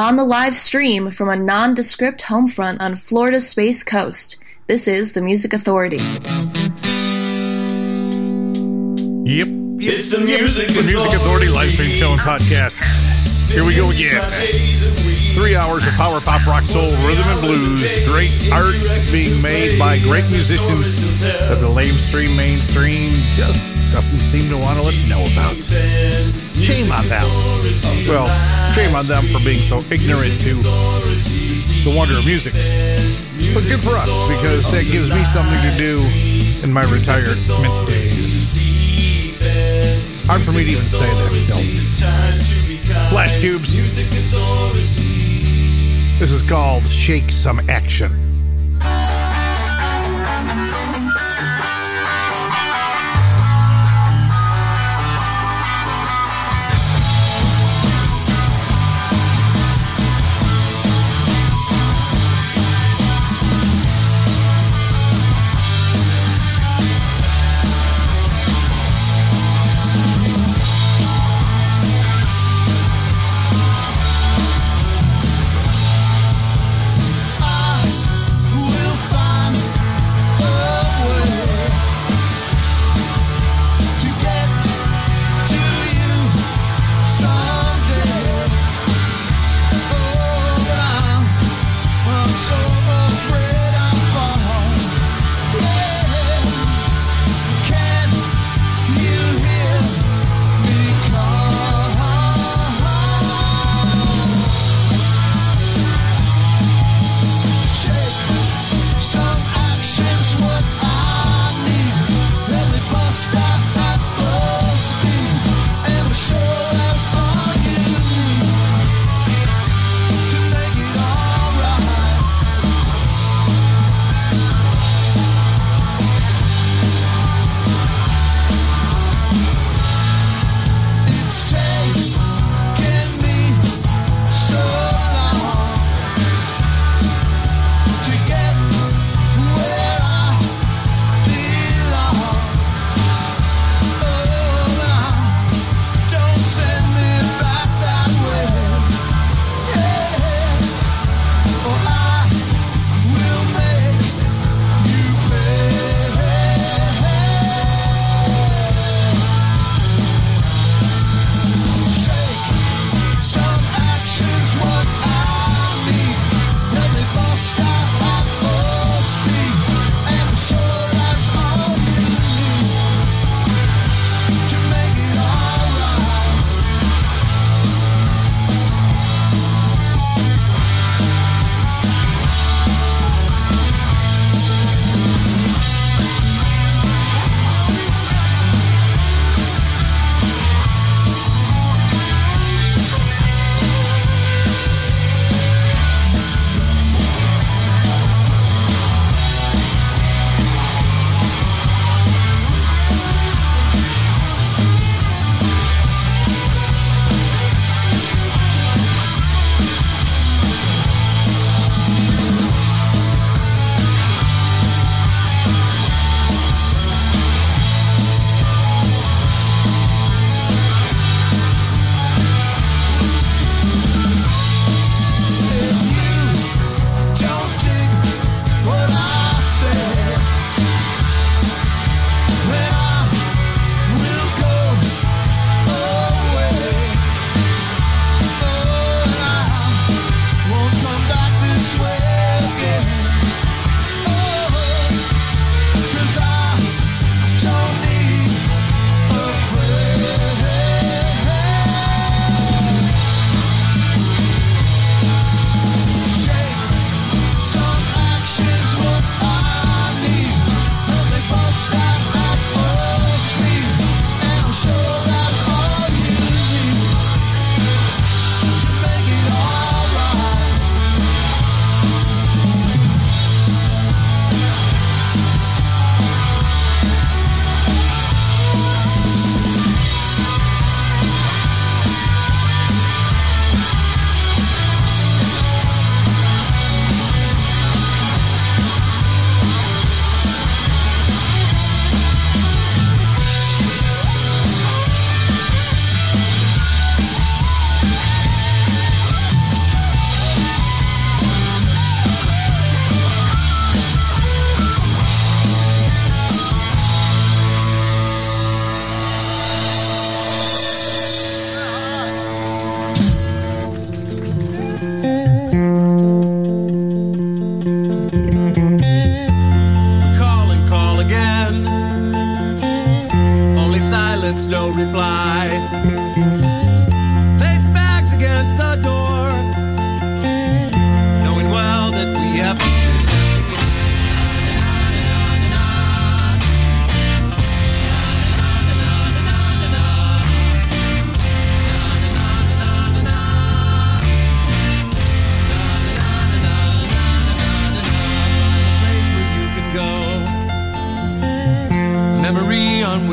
on the live stream from a nondescript homefront on Florida's Space Coast. This is The Music Authority. Yep. It's The Music Authority. The Music Authority Live Stream Show and Podcast. Here we go again. 3 hours of power pop, rock, soul, rhythm, and blues. Great art being made by great musicians of the lamestream, mainstream. Just doesn't seem to want to let you know about. Shame on them. Well, shame on them for being so ignorant to the wonder of music. But good for us, because that gives me something to do in my retirement days. Hard for me to even say that still. Flash Cubes. This is called Shake Some Action. Oh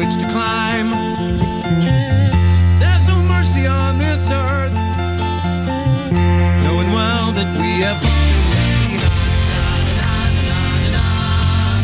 heights to climb. There's no mercy on this earth, knowing well that we have all been left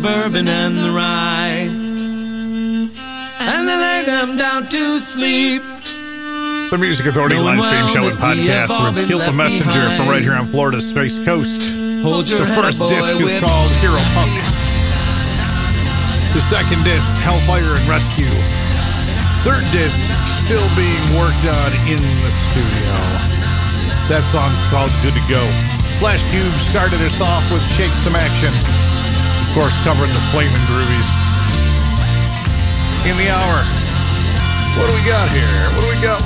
bourbon and the rye, and they lay them down to sleep. The Music Authority live stream show and podcast with Kilt the Messenger from right here on Florida's Space Coast. The first disc is called Hero Punk. The second disc, Hellfire and Rescue. Third disc, still being worked on in the studio. That song's called Good to Go. Flash Cube started us off with Shake Some Action, of course, covering the Flamin' Groovies. In the hour, what do we got here? What do we got?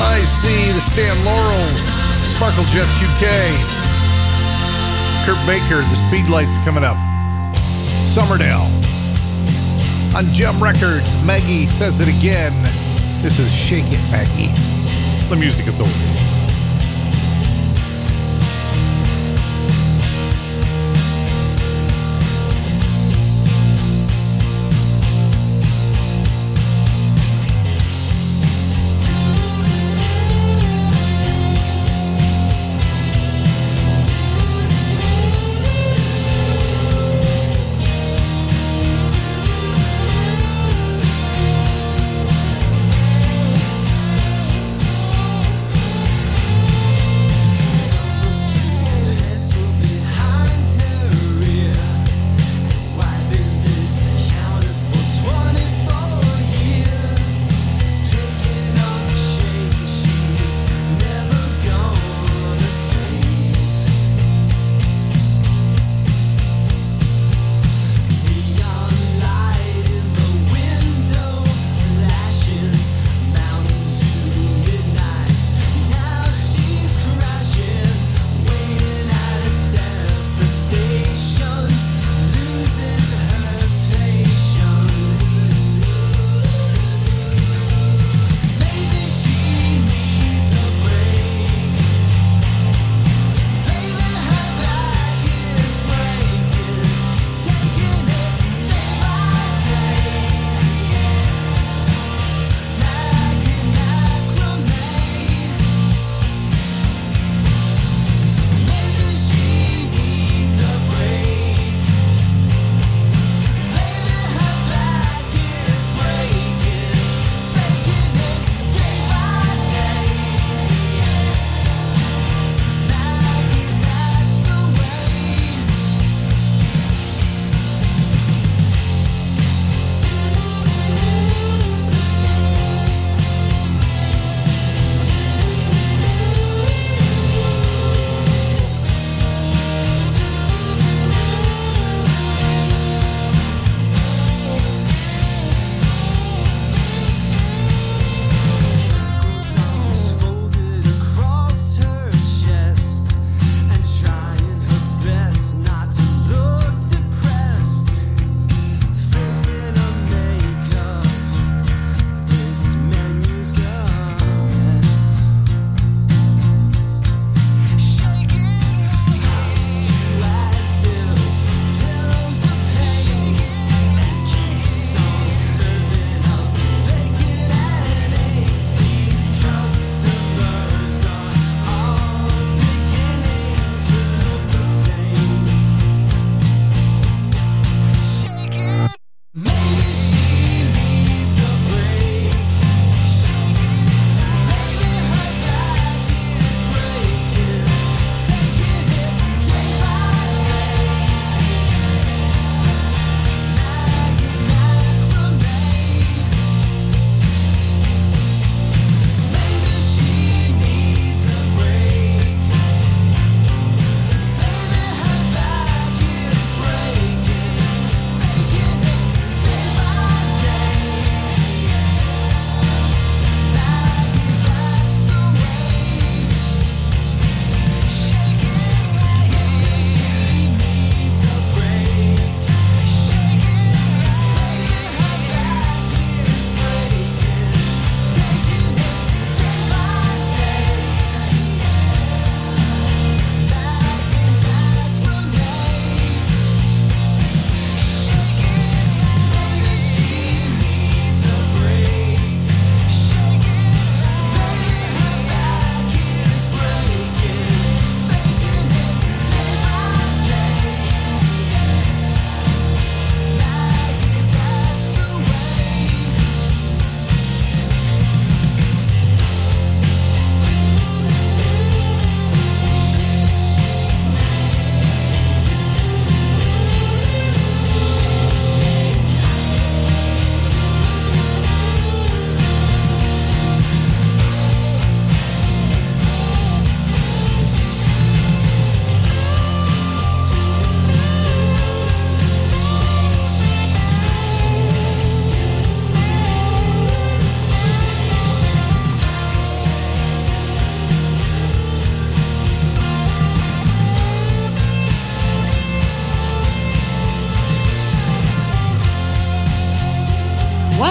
I see the Stan Laurels, Sparkle Jets UK, Kurt Baker, the Speed Lights coming up. Somerdale. On Jem Records, Maggie Says It Again. This is Shake It, Maggie. The Music Authority.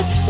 What?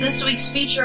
This week's feature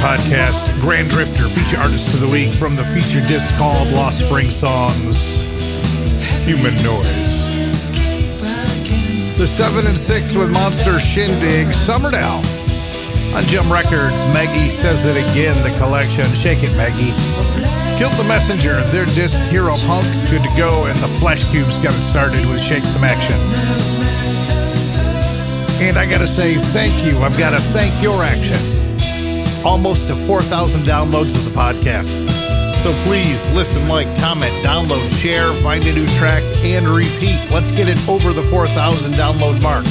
Podcast, Grand Drifter, feature artist of the week from the feature disc called Lost Spring Songs, Human Noise. The 7 and 6 with Monster Shindig, Somerdale. On Jem Records, Maggie Says It Again, the collection, Shake It Maggie. Kilt the Messenger, their disc Hero Punk, Good to Go, and the Flesh Cubes got it started with Shake Some Action. And I gotta say thank you. I've gotta thank your action. Almost to 4,000 downloads of the podcast. So please listen, like, comment, download, share, find a new track, and repeat. Let's get it over the 4,000 download mark.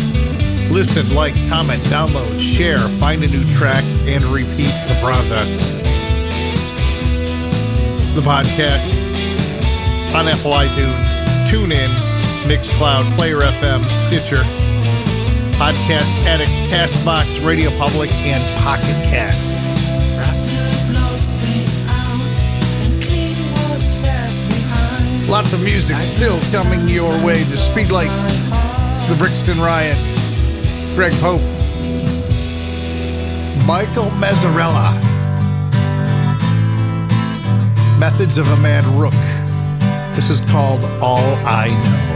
Listen, like, comment, download, share, find a new track, and repeat the process. The podcast on Apple iTunes, TuneIn, Mixcloud, Player FM, Stitcher, Podcast Addict, Castbox, Radio Public, and Pocket Cast. Lots of music still coming your way. The Speedlight, the Brixton Riot, Greg Pope, Michael Mazzarella, Methods of a Mad Rook. This is called All I Know.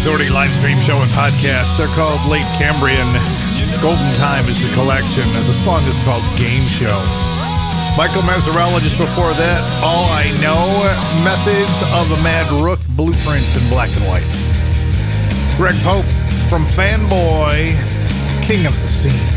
Authority live stream show and podcast. They're called Late Cambrian. Golden Time is the collection, and the song is called Game Show. Michael Mazzarella just before that. All I Know, Methods of a Mad Rook, Blueprints in Black and White. Greg Pope from Fanboy, King of the Scene.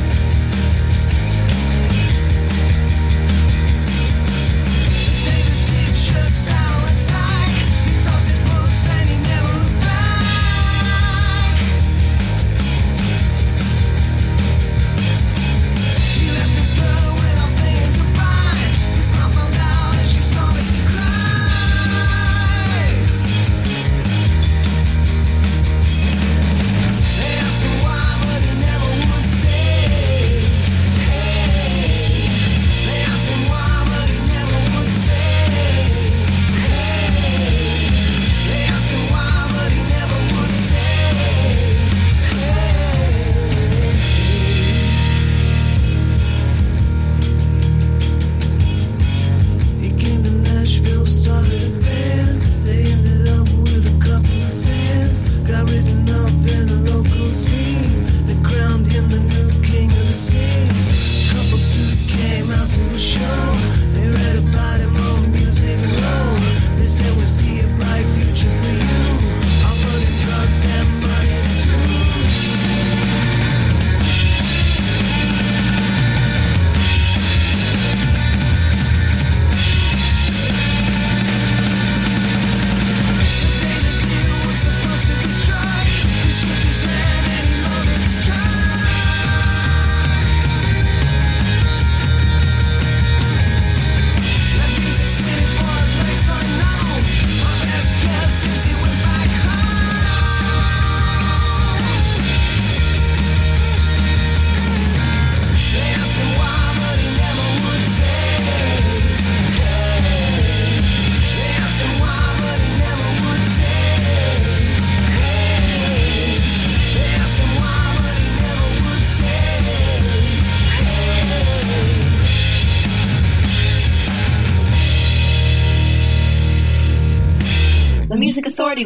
Music Authority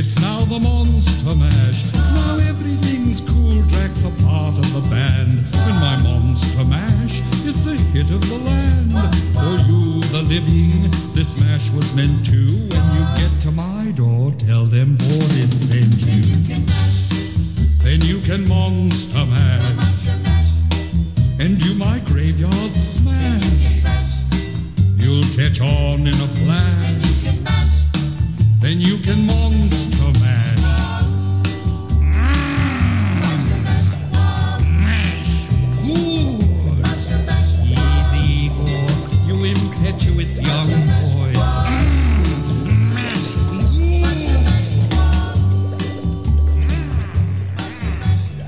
It's now the Monster Mash. Now everything's cool. Drax a part of the band. And my Monster Mash is the hit of the land. For you, the living, this mash was meant to. When you get to my door, tell them boy it sent you. Then you can Monster Mash. And you my graveyard smash. You'll catch on in a flash. Then you can Monster Mash. Monster Mash. Mash. Good. Monster Mash. Easy good. You impetuous young boy. Mash.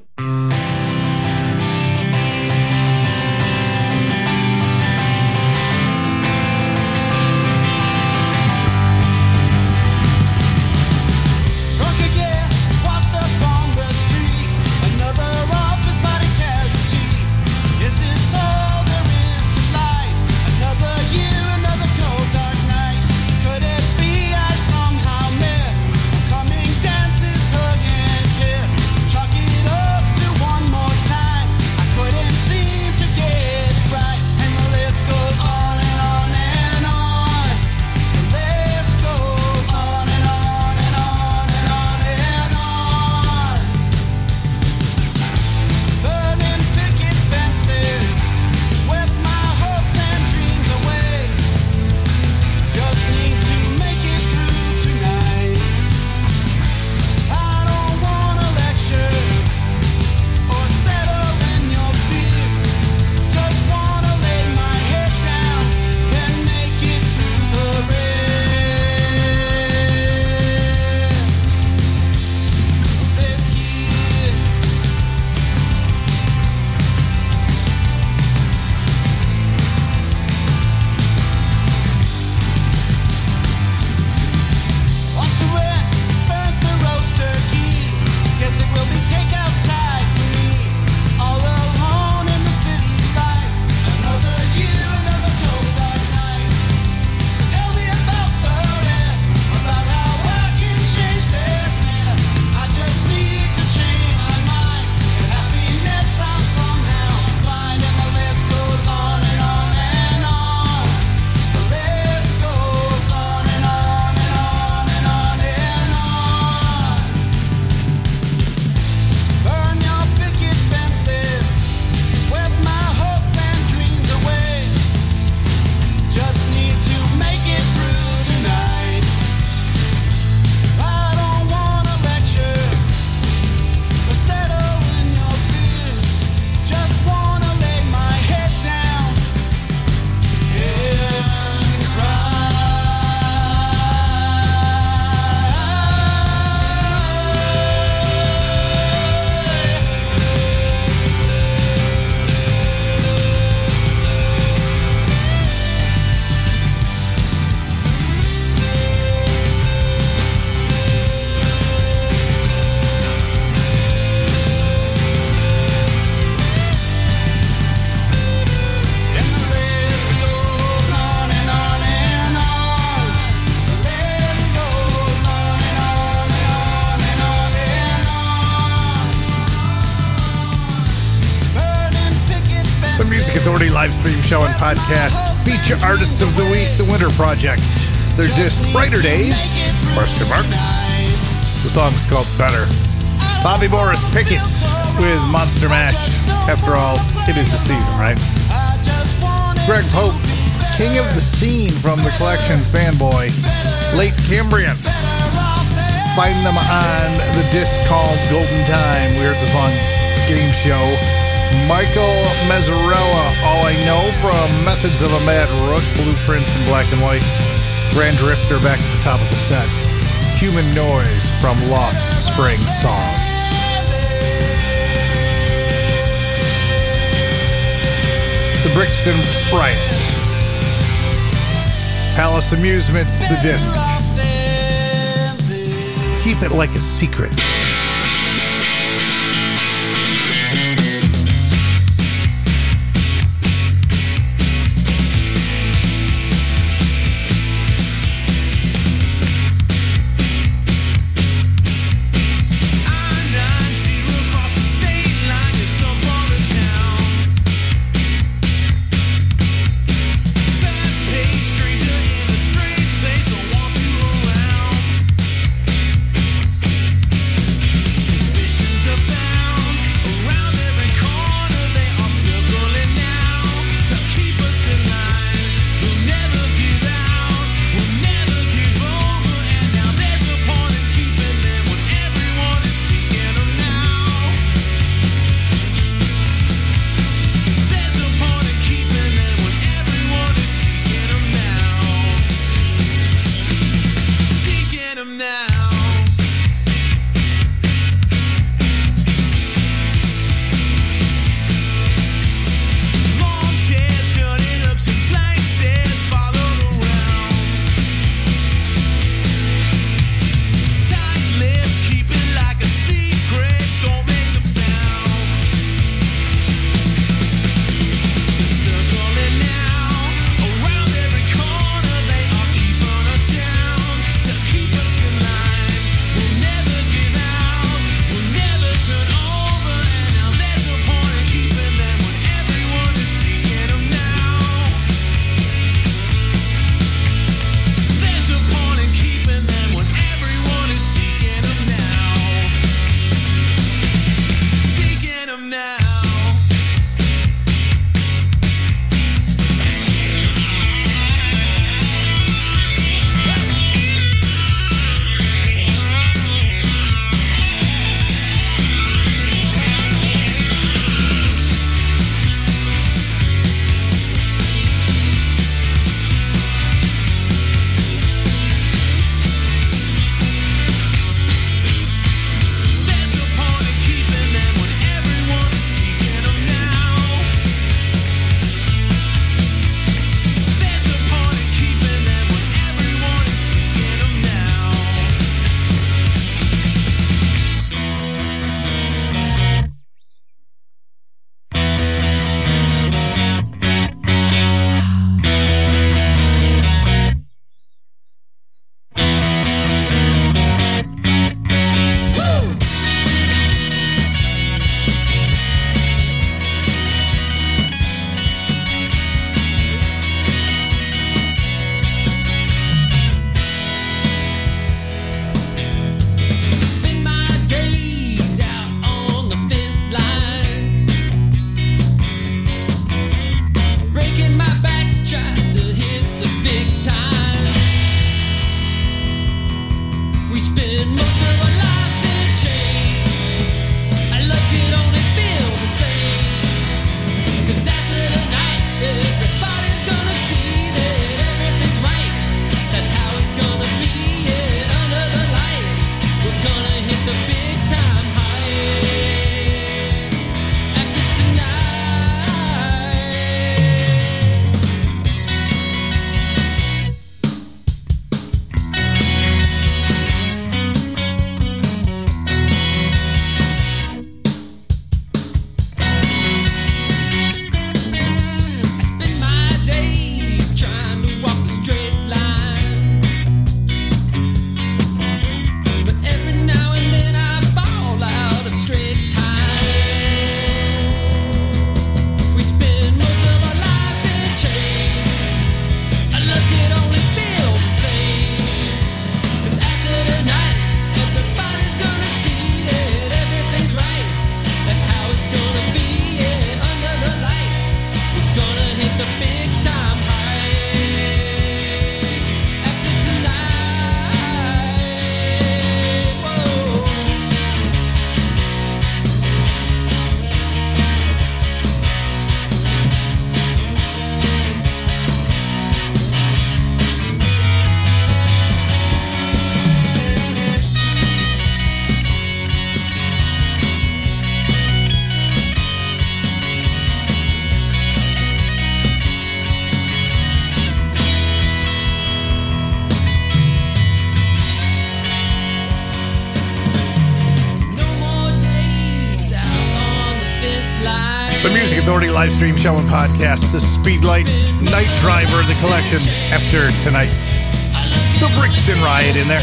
Show and podcast feature artist of the week, the Winter Project. Their disc Brighter Days, Buster Bark. The song's called Better. Bobby Boris Pickett with Monster Mash. After all, it is the season, right? Greg Pope, King of the Scene from the collection Fanboy. Late Cambrian. Find them on the disc called Golden Time. We heard the song Game Show. Michael Mazzarella, All I Know from Methods of a Mad Rook, Blueprints in Black and White, Grand Drifter back to the top of the set, Human Noise from Lost Spring Song. The Brixton Riot, Palace Amusements, the disc, Keep It Like a Secret. Authority live stream show and podcast. This is Speedlight, Night Driver, the collection after tonight. The Brixton Riot in there.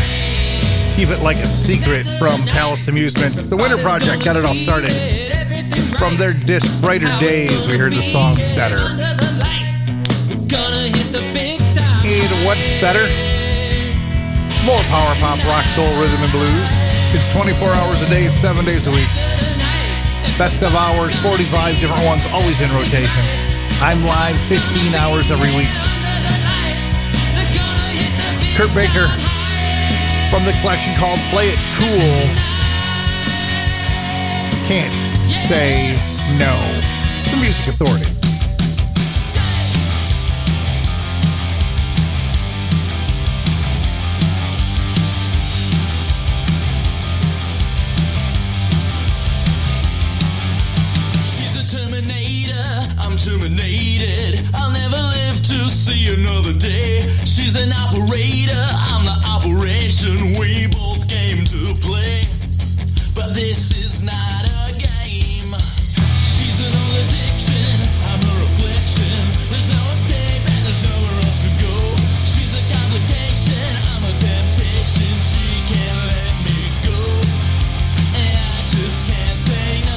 Keep It Like a Secret from Palace Amusements. The Winter Project got it all started. From their disc, Brighter Days, we heard the song Better. And what's better? More power pop, rock, soul, rhythm, and blues. It's 24 hours a day, it's 7 days a week. Best of hours, 45 different ones, always in rotation. I'm live 15 hours every week. Kurt Baker from the collection called Play It Cool. Can't Say No. The Music Authority. Terminated. I'll never live to see another day. She's an operator, I'm the operation. We both came to play, but this is not a game. She's an old addiction, I'm her affliction. There's no escape and there's nowhere else to go. She's a complication, I'm a temptation. She can't let me go, and I just can't say no.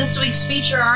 This week's feature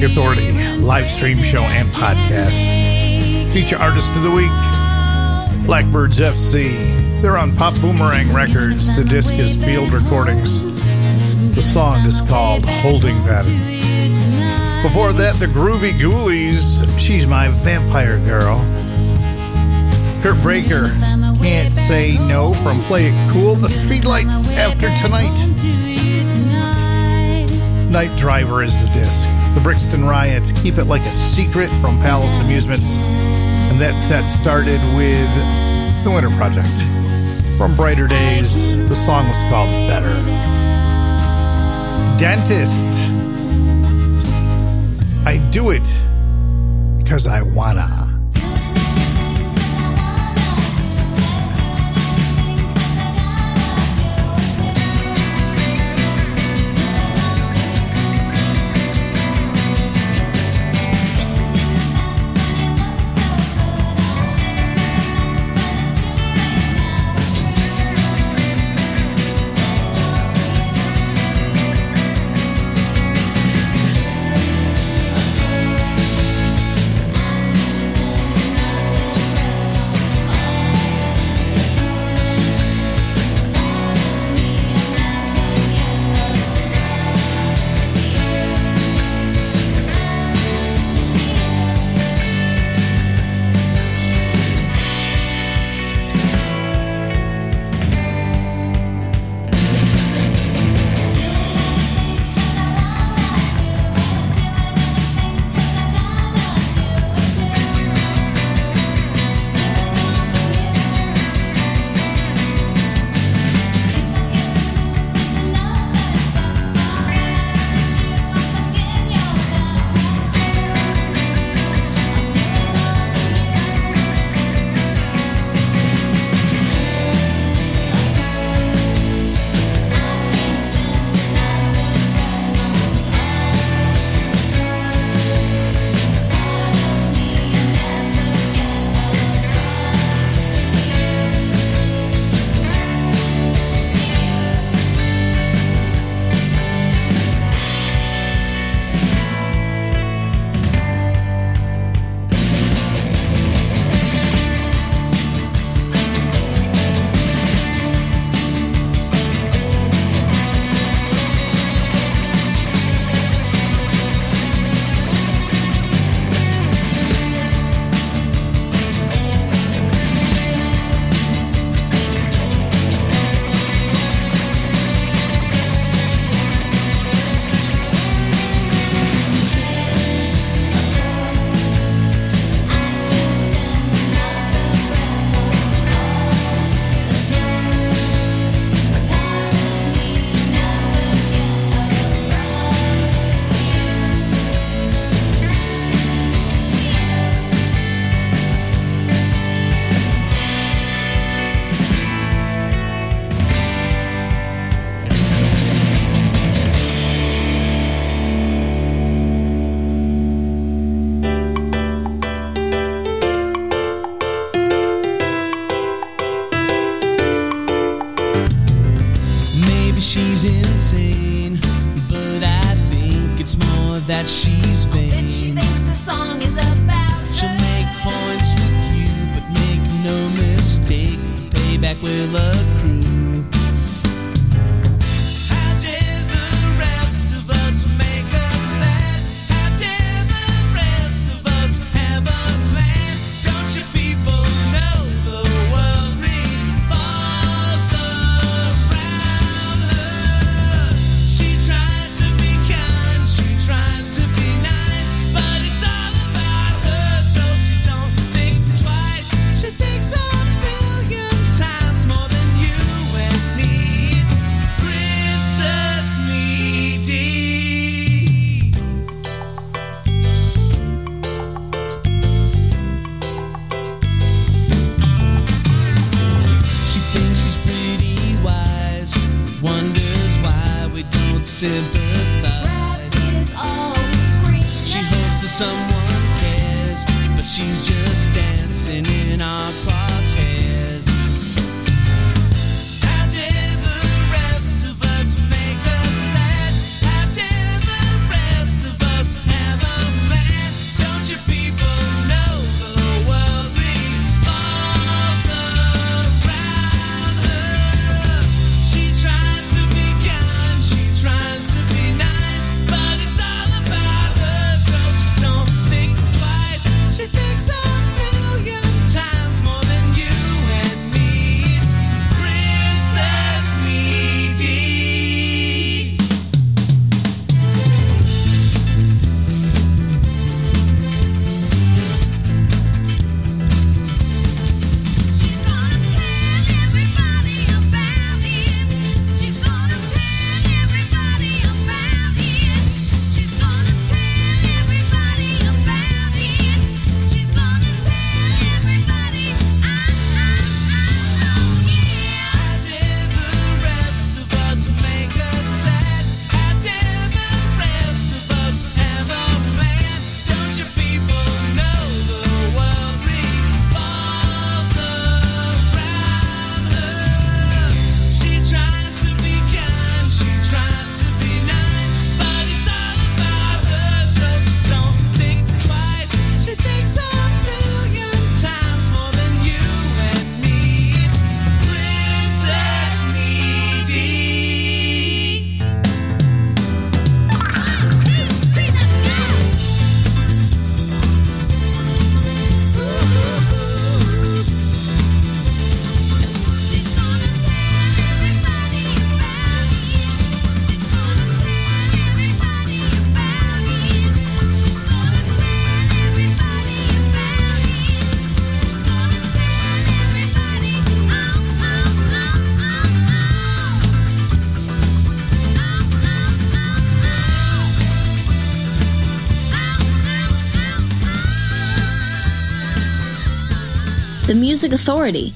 Authority live stream show and podcast. Feature artist of the week, Blackbirds FC. They're on Pop Boomerang Records. The disc is Field Recordings. The song is called Holding Pattern. Before that, the Groovy Ghoulies, She's My Vampire Girl. Kurt Baker, Can't Say No from Play It Cool. The Speedlights, After Tonight. Night Driver is the disc. The Brixton Riot, Keep It Like a Secret from Palace Amusements. And that set started with The Winter Project. From Brighter Days, the song was called Better. Dentist. I do it because I wanna. she's insane, but I think it's more that she's vain. I bet she thinks the song is about her. She'll make points with you, but make no mistake, payback will accrue. Sympathize. Is always green. She hopes that someone cares, but she's just dancing in our crosshairs. How dare the rest of us make her sad? How dare the rest of us have a plan? Don't you people know the world revolves around her? She tries to be kind, she tries. The Music Authority.